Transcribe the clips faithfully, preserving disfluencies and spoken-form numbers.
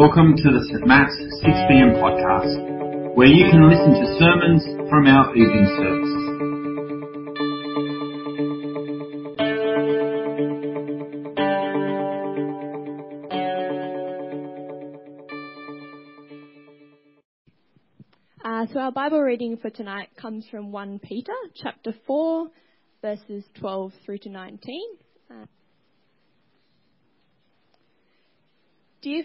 Welcome to the Saint Matt's six p.m. podcast, where you can listen to sermons from our evening service. Uh, so our Bible reading for tonight comes from First Peter chapter four, verses twelve through to nineteen. Uh, Dear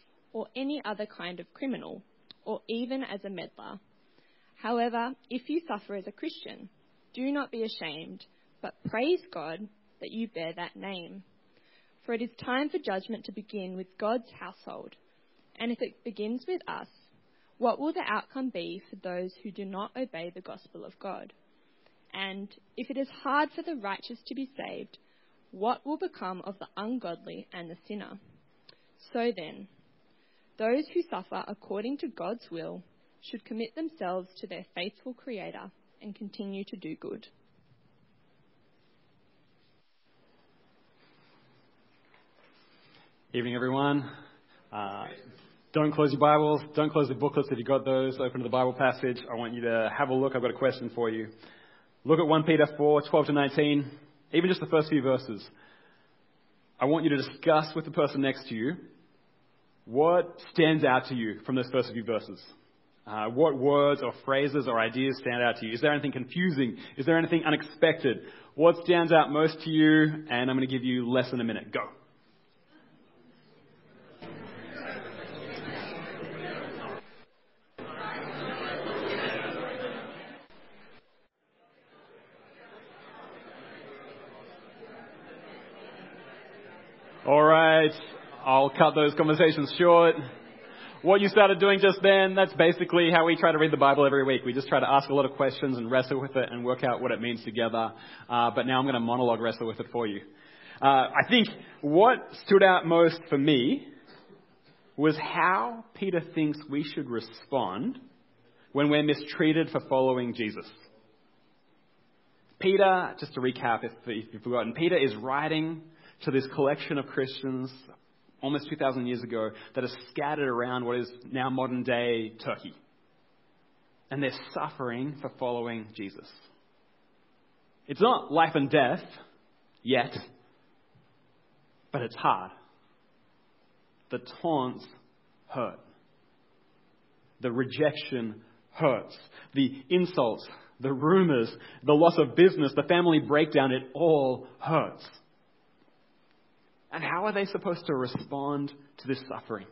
or any other kind of criminal, or even as a meddler. However, if you suffer as a Christian, do not be ashamed, but praise God that you bear that name. For it is time for judgment to begin with God's household, and if it begins with us, what will the outcome be for those who do not obey the gospel of God? And if it is hard for the righteous to be saved, what will become of the ungodly and the sinner? So then, those who suffer according to God's will should commit themselves to their faithful Creator and continue to do good. Evening, everyone. Uh, don't close your Bibles. Don't close the booklets if you've got those. Open to the Bible passage. I want you to have a look. I've got a question for you. Look at First Peter four, twelve to nineteen, even just the first few verses. I want you to discuss with the person next to you, what stands out to you from those first few verses? Uh, what words or phrases or ideas stand out to you? Is there anything confusing? Is there anything unexpected? What stands out most to you? And I'm going to give you less than a minute. Go. All right. I'll cut those conversations short. What you started doing just then, that's basically how we try to read the Bible every week. We just try to ask a lot of questions and wrestle with it and work out what it means together. Uh, but now I'm going to monologue wrestle with it for you. Uh, I think what stood out most for me was how Peter thinks we should respond when we're mistreated for following Jesus. Peter, just to recap if you've forgotten, Peter is writing to this collection of Christians almost two thousand years ago, that are scattered around what is now modern-day Turkey. And they're suffering for following Jesus. It's not life and death yet, but it's hard. The taunts hurt. The rejection hurts. The insults, the rumors, the loss of business, the family breakdown, it all hurts. And how are they supposed to respond to this suffering?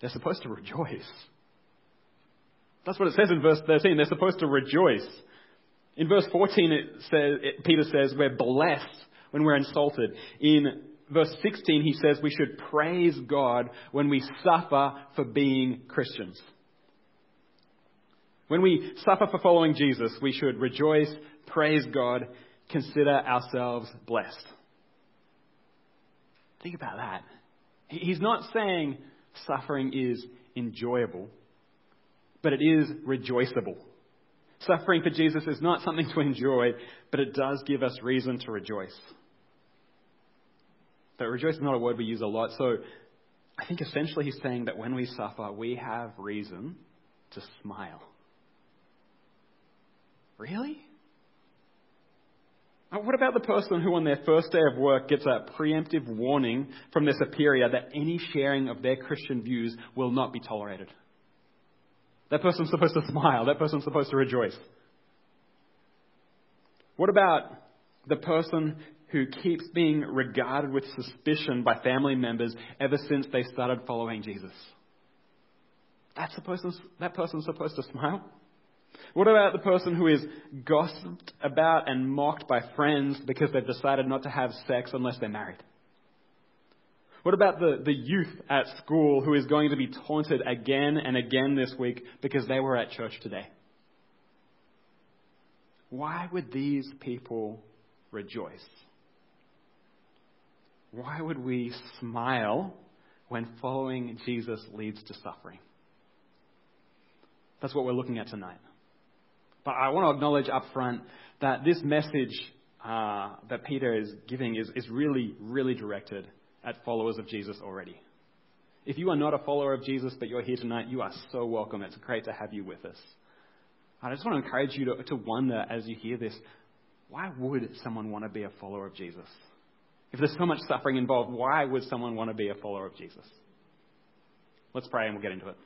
They're supposed to rejoice. That's what it says in verse thirteen. They're supposed to rejoice. In verse fourteen, it says, it, Peter says, we're blessed when we're insulted. In verse sixteen, he says we should praise God when we suffer for being Christians. When we suffer for following Jesus, we should rejoice, praise God, consider ourselves blessed. Think about that. He's not saying suffering is enjoyable, but it is rejoiceable. Suffering for Jesus is not something to enjoy, but it does give us reason to rejoice. But rejoice is not a word we use a lot, so I think essentially he's saying that when we suffer, we have reason to smile. Really? What about the person who on their first day of work gets a preemptive warning from their superior that any sharing of their Christian views will not be tolerated? That person's supposed to smile. That person's supposed to rejoice. What about the person who keeps being regarded with suspicion by family members ever since they started following Jesus? That's the person, that person's supposed to smile. What about the person who is gossiped about and mocked by friends because they've decided not to have sex unless they're married? What about the, the youth at school who is going to be taunted again and again this week because they were at church today? Why would these people rejoice? Why would we smile when following Jesus leads to suffering? That's what we're looking at tonight. But I want to acknowledge up front that this message uh, that Peter is giving is, is really, really directed at followers of Jesus already. If you are not a follower of Jesus, but you're here tonight, you are so welcome. It's great to have you with us. I just want to encourage you to, to wonder as you hear this, why would someone want to be a follower of Jesus? If there's so much suffering involved, why would someone want to be a follower of Jesus? Let's pray and we'll get into it.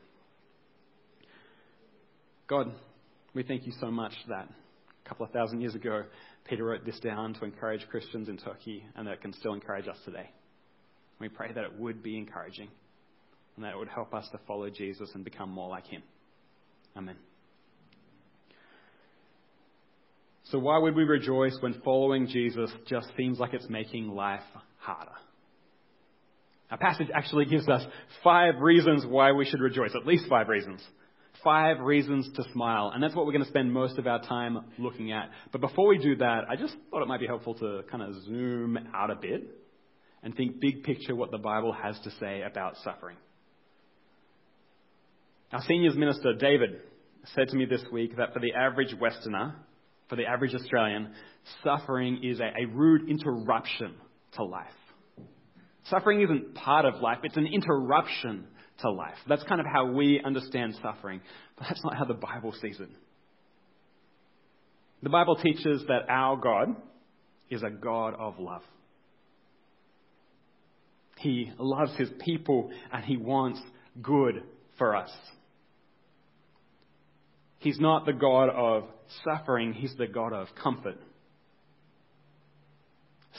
God, we thank you so much that a couple of thousand years ago, Peter wrote this down to encourage Christians in Turkey, and that it can still encourage us today. We pray that it would be encouraging and that it would help us to follow Jesus and become more like him. Amen. So why would we rejoice when following Jesus just seems like it's making life harder? Our passage actually gives us five reasons why we should rejoice, at least five reasons. Five reasons to smile. And that's what we're going to spend most of our time looking at. But before we do that, I just thought it might be helpful to kind of zoom out a bit and think big picture what the Bible has to say about suffering. Our seniors minister, David, said to me this week that for the average Westerner, for the average Australian, suffering is a, a rude interruption to life. Suffering isn't part of life, it's an interruption to life. That's kind of how we understand suffering, but that's not how the Bible sees it. The Bible teaches that our God is a God of love. He loves his people and he wants good for us. He's not the God of suffering, he's the God of comfort.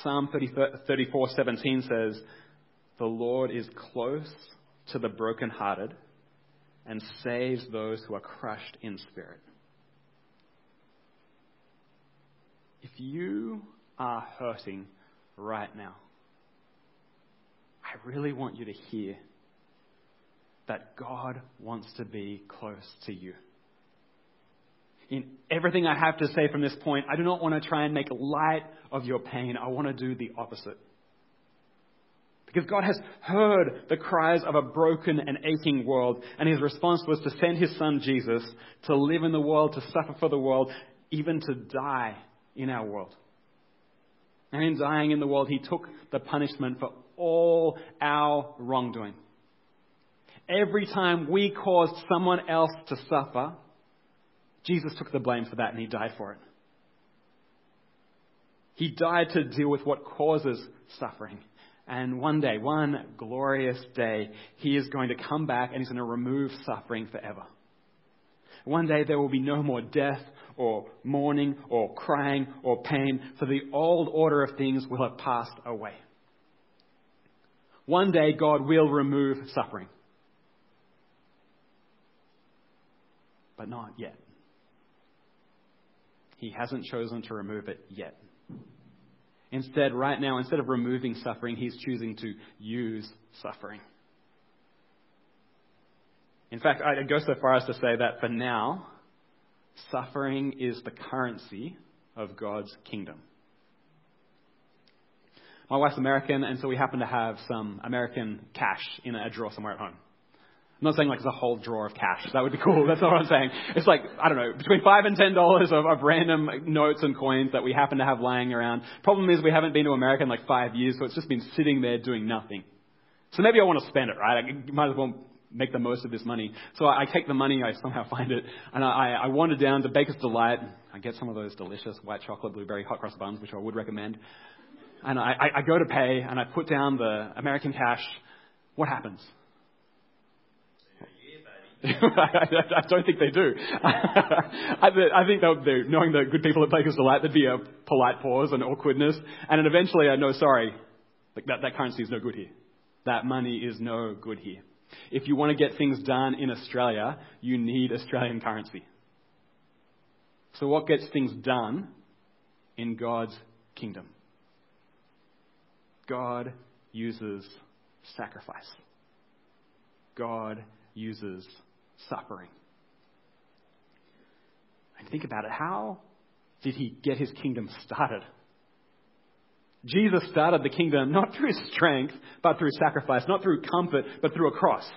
Psalm thirty-four seventeen says, "The Lord is close to the brokenhearted and saves those who are crushed in spirit." If you are hurting right now, I really want you to hear that God wants to be close to you. In everything I have to say from this point, I do not want to try and make light of your pain. I want to do the opposite. Because God has heard the cries of a broken and aching world, and his response was to send his son Jesus to live in the world, to suffer for the world, even to die in our world. And in dying in the world, he took the punishment for all our wrongdoing. Every time we caused someone else to suffer, Jesus took the blame for that and he died for it. He died to deal with what causes suffering. And one day, one glorious day, he is going to come back and he's going to remove suffering forever. One day there will be no more death or mourning or crying or pain, for the old order of things will have passed away. One day God will remove suffering. But not yet. He hasn't chosen to remove it yet. Instead, right now, instead of removing suffering, he's choosing to use suffering. In fact, I'd go so far as to say that for now, suffering is the currency of God's kingdom. My wife's American, and so we happen to have some American cash in a drawer somewhere at home. I'm not saying like there's a whole drawer of cash. That would be cool. That's not what I'm saying. It's like, I don't know, between five dollars and ten dollars of, of random notes and coins that we happen to have lying around. Problem is we haven't been to America in like five years, so it's just been sitting there doing nothing. So maybe I want to spend it, right? I might as well make the most of this money. So I, I take the money, I somehow find it, and I, I wander down to Baker's Delight. I get some of those delicious white chocolate blueberry hot cross buns, which I would recommend. And I, I, I go to pay, and I put down the American cash. What happens? I don't think they do. I think they'll do. Knowing the good people at Baker's Delight, there'd be a polite pause and awkwardness. And then eventually I know, sorry, like that, that currency is no good here. That money is no good here. If you want to get things done in Australia, you need Australian currency. So what gets things done in God's kingdom? God uses sacrifice. God uses suffering. And think about it. How did he get his kingdom started? Jesus started the kingdom not through strength, but through sacrifice, not through comfort, but through a cross.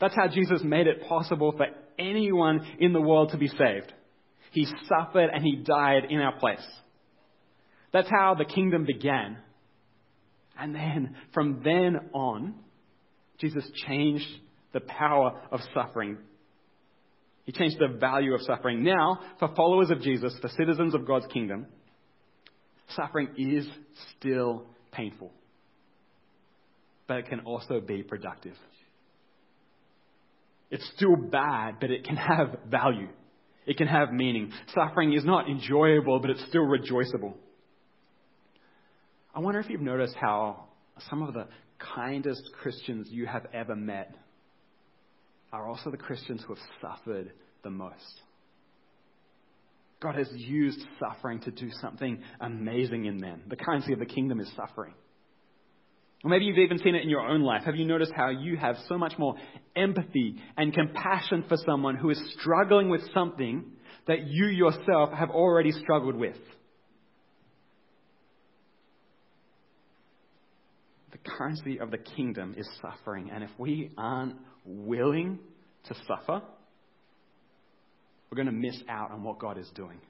That's how Jesus made it possible for anyone in the world to be saved. He suffered and he died in our place. That's how the kingdom began. And then, from then on, Jesus changed the power of suffering. He changed the value of suffering. Now, for followers of Jesus, for citizens of God's kingdom, suffering is still painful, but it can also be productive. It's still bad, but it can have value. It can have meaning. Suffering is not enjoyable, but it's still rejoiceable. I wonder if you've noticed how some of the kindest Christians you have ever met are also the Christians who have suffered the most. God has used suffering to do something amazing in them. The currency of the kingdom is suffering. Or maybe you've even seen it in your own life. Have you noticed how you have so much more empathy and compassion for someone who is struggling with something that you yourself have already struggled with? The currency of the kingdom is suffering. And if we aren't willing to suffer, we're going to miss out on what God is doing.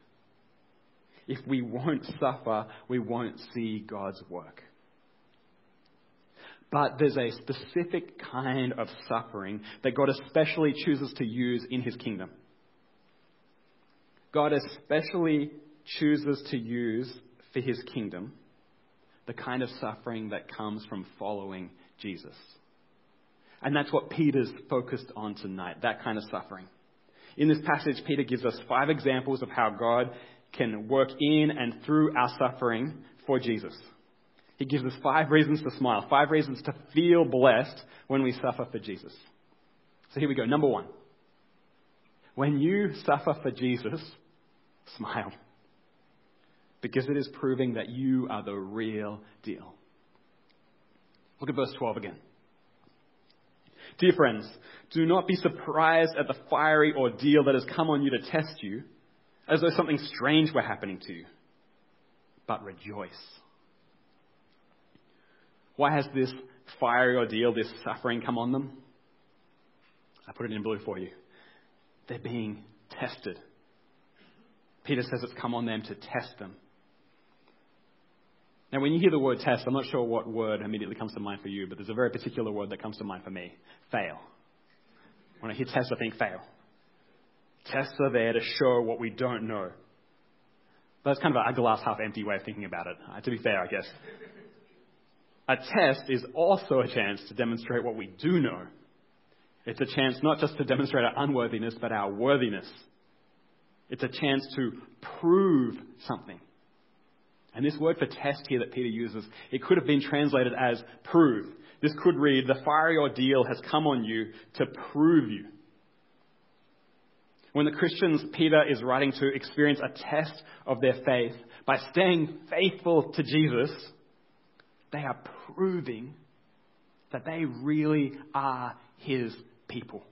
If we won't suffer, we won't see God's work. But there's a specific kind of suffering that God especially chooses to use in his kingdom. God especially chooses to use for his kingdom the kind of suffering that comes from following Jesus. And that's what Peter's focused on tonight, that kind of suffering. In this passage, Peter gives us five examples of how God can work in and through our suffering for Jesus. He gives us five reasons to smile, five reasons to feel blessed when we suffer for Jesus. So here we go. Number one, when you suffer for Jesus, smile, because it is proving that you are the real deal. Look at verse twelve again. Dear friends, do not be surprised at the fiery ordeal that has come on you to test you, as though something strange were happening to you, but rejoice. Why has this fiery ordeal, this suffering come on them? I put it in blue for you. They're being tested. Peter says it's come on them to test them. Now, when you hear the word test, I'm not sure what word immediately comes to mind for you, but there's a very particular word that comes to mind for me. Fail. When I hear test, I think fail. Tests are there to show what we don't know. That's kind of a glass half empty way of thinking about it. Uh, to be fair, I guess. A test is also a chance to demonstrate what we do know. It's a chance not just to demonstrate our unworthiness, but our worthiness. It's a chance to prove something. And this word for test here that Peter uses, it could have been translated as prove. This could read, the fiery ordeal has come on you to prove you. When the Christians Peter is writing to experience a test of their faith by staying faithful to Jesus, they are proving that they really are his people.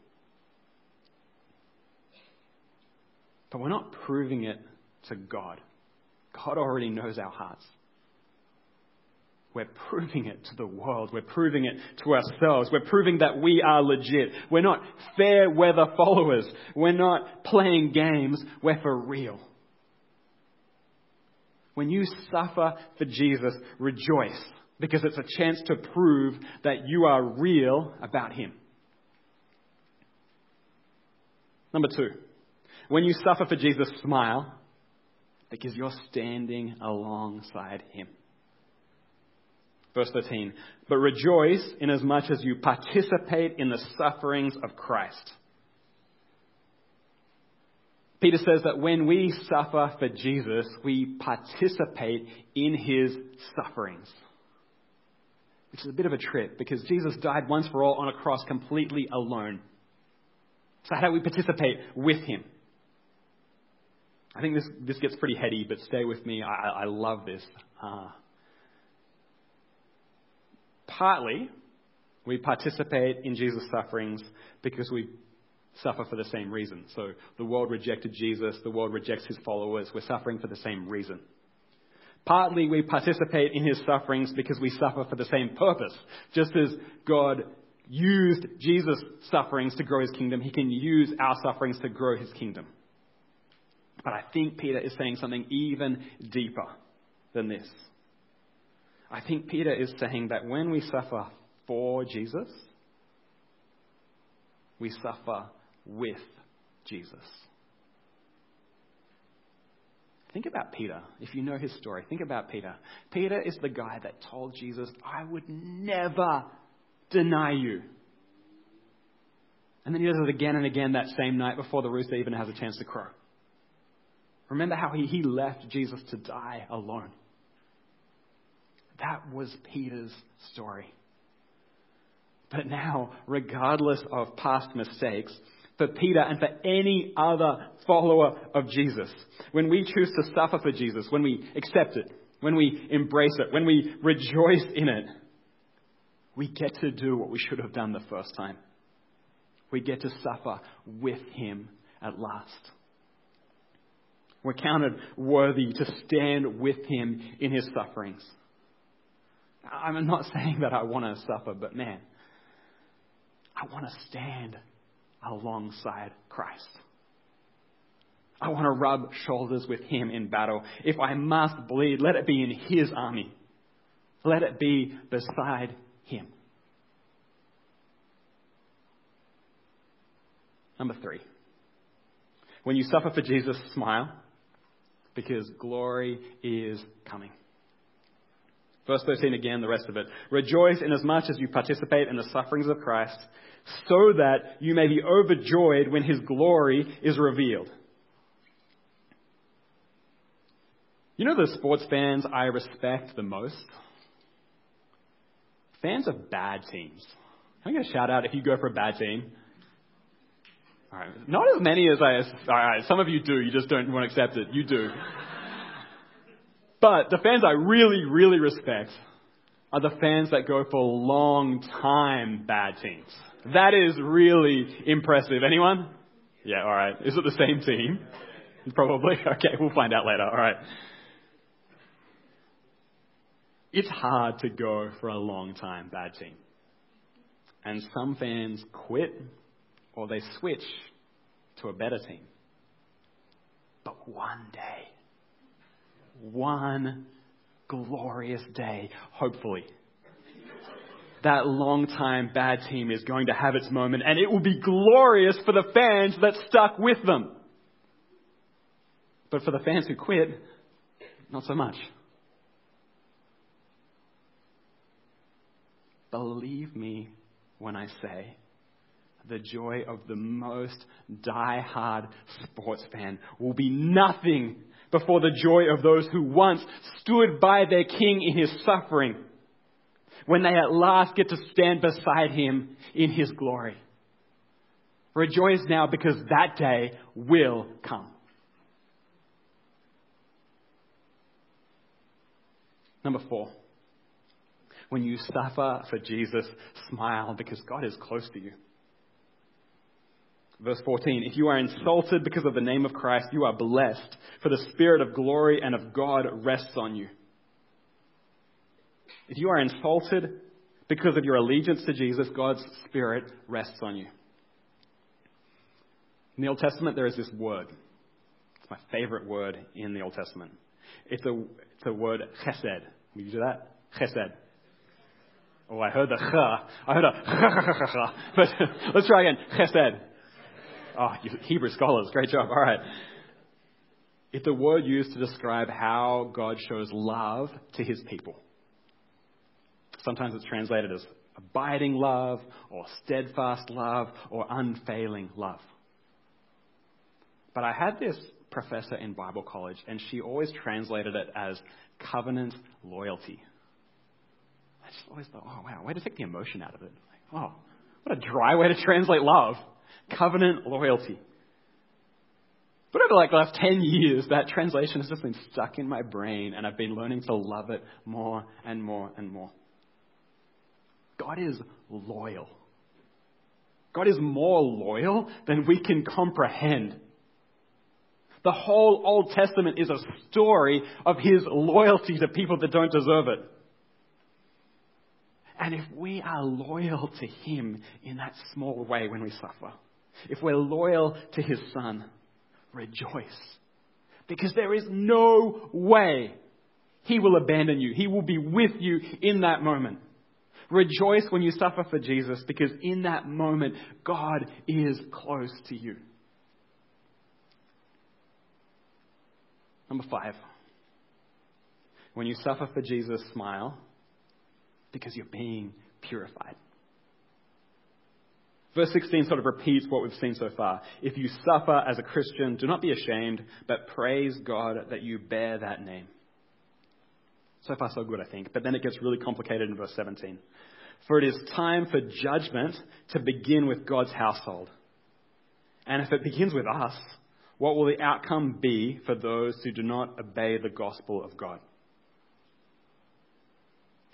But we're not proving it to God. God already knows our hearts. We're proving it to the world. We're proving it to ourselves. We're proving that we are legit. We're not fair weather followers. We're not playing games. We're for real. When you suffer for Jesus, rejoice, because it's a chance to prove that you are real about him. Number two, when you suffer for Jesus, smile, because you're standing alongside him. Verse thirteen, but rejoice inasmuch as you participate in the sufferings of Christ. Peter says that when we suffer for Jesus, we participate in his sufferings, which is a bit of a trip, because Jesus died once for all on a cross completely alone. So how do we participate with him? I think this, this gets pretty heady, but stay with me. I, I love this. Uh, partly, We participate in Jesus' sufferings because we suffer for the same reason. So the world rejected Jesus. The world rejects his followers. We're suffering for the same reason. Partly we participate in his sufferings because we suffer for the same purpose. Just as God used Jesus' sufferings to grow his kingdom, he can use our sufferings to grow his kingdom. But I think Peter is saying something even deeper than this. I think Peter is saying that when we suffer for Jesus, we suffer with Jesus. Think about Peter. If you know his story, think about Peter. Peter is the guy that told Jesus, I would never deny you. And then he does it again and again that same night before the rooster even has a chance to crow. Remember how he, he left Jesus to die alone. That was Peter's story. But now, regardless of past mistakes, for Peter and for any other follower of Jesus, when we choose to suffer for Jesus, when we accept it, when we embrace it, when we rejoice in it, we get to do what we should have done the first time. We get to suffer with him at last. We're counted worthy to stand with him in his sufferings. I'm not saying that I want to suffer, but man, I want to stand alongside Christ. I want to rub shoulders with him in battle. If I must bleed, let it be in his army. Let it be beside him. Number three, when you suffer for Jesus, smile, because glory is coming. Verse thirteen again, the rest of it. Rejoice in as much as you participate in the sufferings of Christ, so that you may be overjoyed when his glory is revealed. You know the sports fans I respect the most? Fans of bad teams. I'm going to shout out if you go for a bad team. All right, not as many as I... All right, some of you do. You just don't want to accept it. You do. But the fans I really, really respect are the fans that go for long-time bad teams. That is really impressive. Anyone? Yeah, all right. Is it the same team? Probably. Okay, we'll find out later. All right. It's hard to go for a long-time bad team. And some fans quit or they switch to a better team. But one day... One glorious day, hopefully, that long-time bad team is going to have its moment, and it will be glorious for the fans that stuck with them. But for the fans who quit, not so much. Believe me when I say, the joy of the most die-hard sports fan will be nothing before the joy of those who once stood by their king in his suffering, when they at last get to stand beside him in his glory. Rejoice now, because that day will come. Number four, when you suffer for Jesus, smile, because God is close to you. Verse fourteen, if you are insulted because of the name of Christ, you are blessed, for the Spirit of glory and of God rests on you. If you are insulted because of your allegiance to Jesus, God's Spirit rests on you. In the Old Testament, there is this word. It's my favorite word in the Old Testament. It's a, it's a word, chesed. Will you do that? Chesed. Oh, I heard the ch. I heard a ch. But let's try again. Chesed. Oh, you Hebrew scholars, great job. All right. It's a word used to describe how God shows love to his people. Sometimes it's translated as abiding love or steadfast love or unfailing love. But I had this professor in Bible college, and she always translated it as covenant loyalty. I just always thought, oh, wow, way to take the emotion out of it. Like, oh, what a dry way to translate love. Covenant loyalty. But over like the last ten years, that translation has just been stuck in my brain, and I've been learning to love it more and more and more. God is loyal. God is more loyal than we can comprehend. The whole Old Testament is a story of his loyalty to people that don't deserve it. And if we are loyal to him in that small way when we suffer, if we're loyal to his son, rejoice. Because there is no way he will abandon you. He will be with you in that moment. Rejoice when you suffer for Jesus, because in that moment, God is close to you. Number five, when you suffer for Jesus, smile, because you're being purified. Verse sixteen sort of repeats what we've seen so far. If you suffer as a Christian, do not be ashamed, but praise God that you bear that name. So far, so good, I think. But then it gets really complicated in verse seventeen. For it is time for judgment to begin with God's household. And if it begins with us, what will the outcome be for those who do not obey the gospel of God?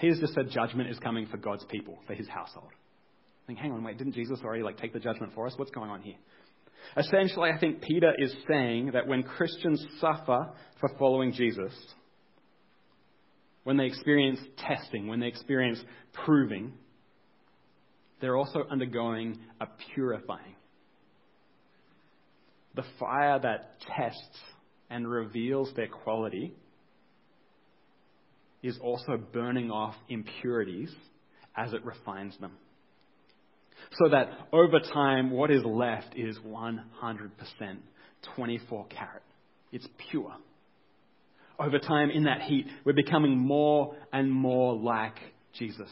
Peter's just said judgment is coming for God's people, for his household. I think, hang on, wait, didn't Jesus already like take the judgment for us? What's going on here? Essentially, I think Peter is saying that when Christians suffer for following Jesus, when they experience testing, when they experience proving, they're also undergoing a purifying. The fire that tests and reveals their quality is also burning off impurities as it refines them. So that over time, what is left is one hundred percent, twenty-four karat. It's pure. Over time, in that heat, we're becoming more and more like Jesus.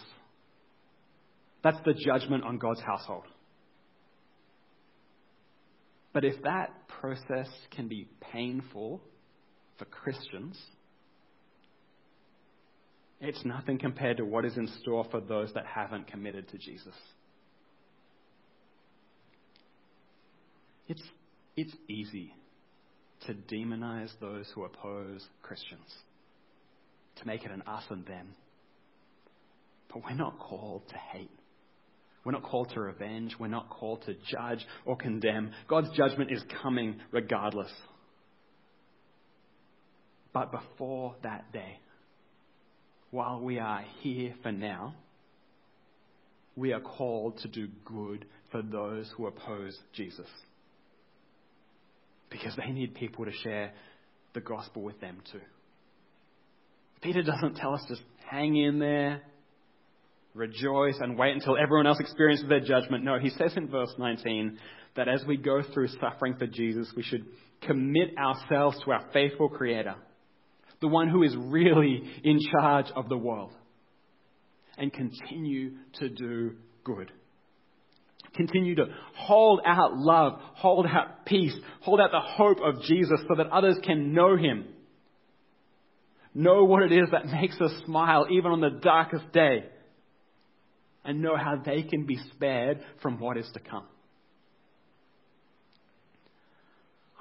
That's the judgment on God's household. But if that process can be painful for Christians, it's nothing compared to what is in store for those that haven't committed to Jesus. It's, it's easy to demonize those who oppose Christians, to make it an us and them. But we're not called to hate. We're not called to revenge. We're not called to judge or condemn. God's judgment is coming regardless. But before that day, while we are here for now, we are called to do good for those who oppose Jesus. Because they need people to share the gospel with them too. Peter doesn't tell us just hang in there, rejoice and wait until everyone else experiences their judgment. No, he says in verse nineteen that as we go through suffering for Jesus, we should commit ourselves to our faithful Creator, the one who is really in charge of the world, and continue to do good. Continue to hold out love, hold out peace, hold out the hope of Jesus so that others can know him. Know what it is that makes us smile even on the darkest day. And know how they can be spared from what is to come.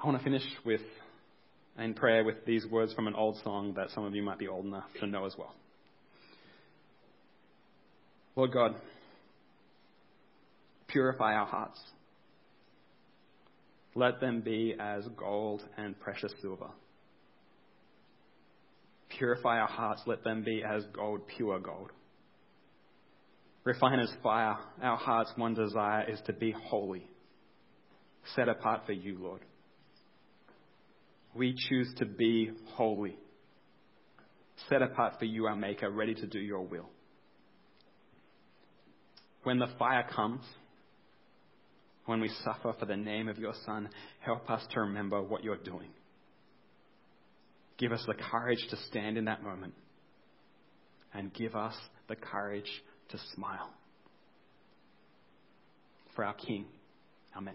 I want to finish with in prayer with these words from an old song that some of you might be old enough to know as well. Lord God, purify our hearts. Let them be as gold and precious silver. Purify our hearts. Let them be as gold, pure gold. Refine as fire. Our heart's one desire is to be holy, set apart for you, Lord. We choose to be holy, set apart for you, our Maker, ready to do your will. When the fire comes, when we suffer for the name of your Son, help us to remember what you're doing. Give us the courage to stand in that moment, and give us the courage to smile. For our King, amen.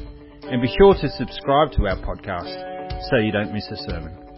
and be sure to subscribe to our podcast so you don't miss a sermon.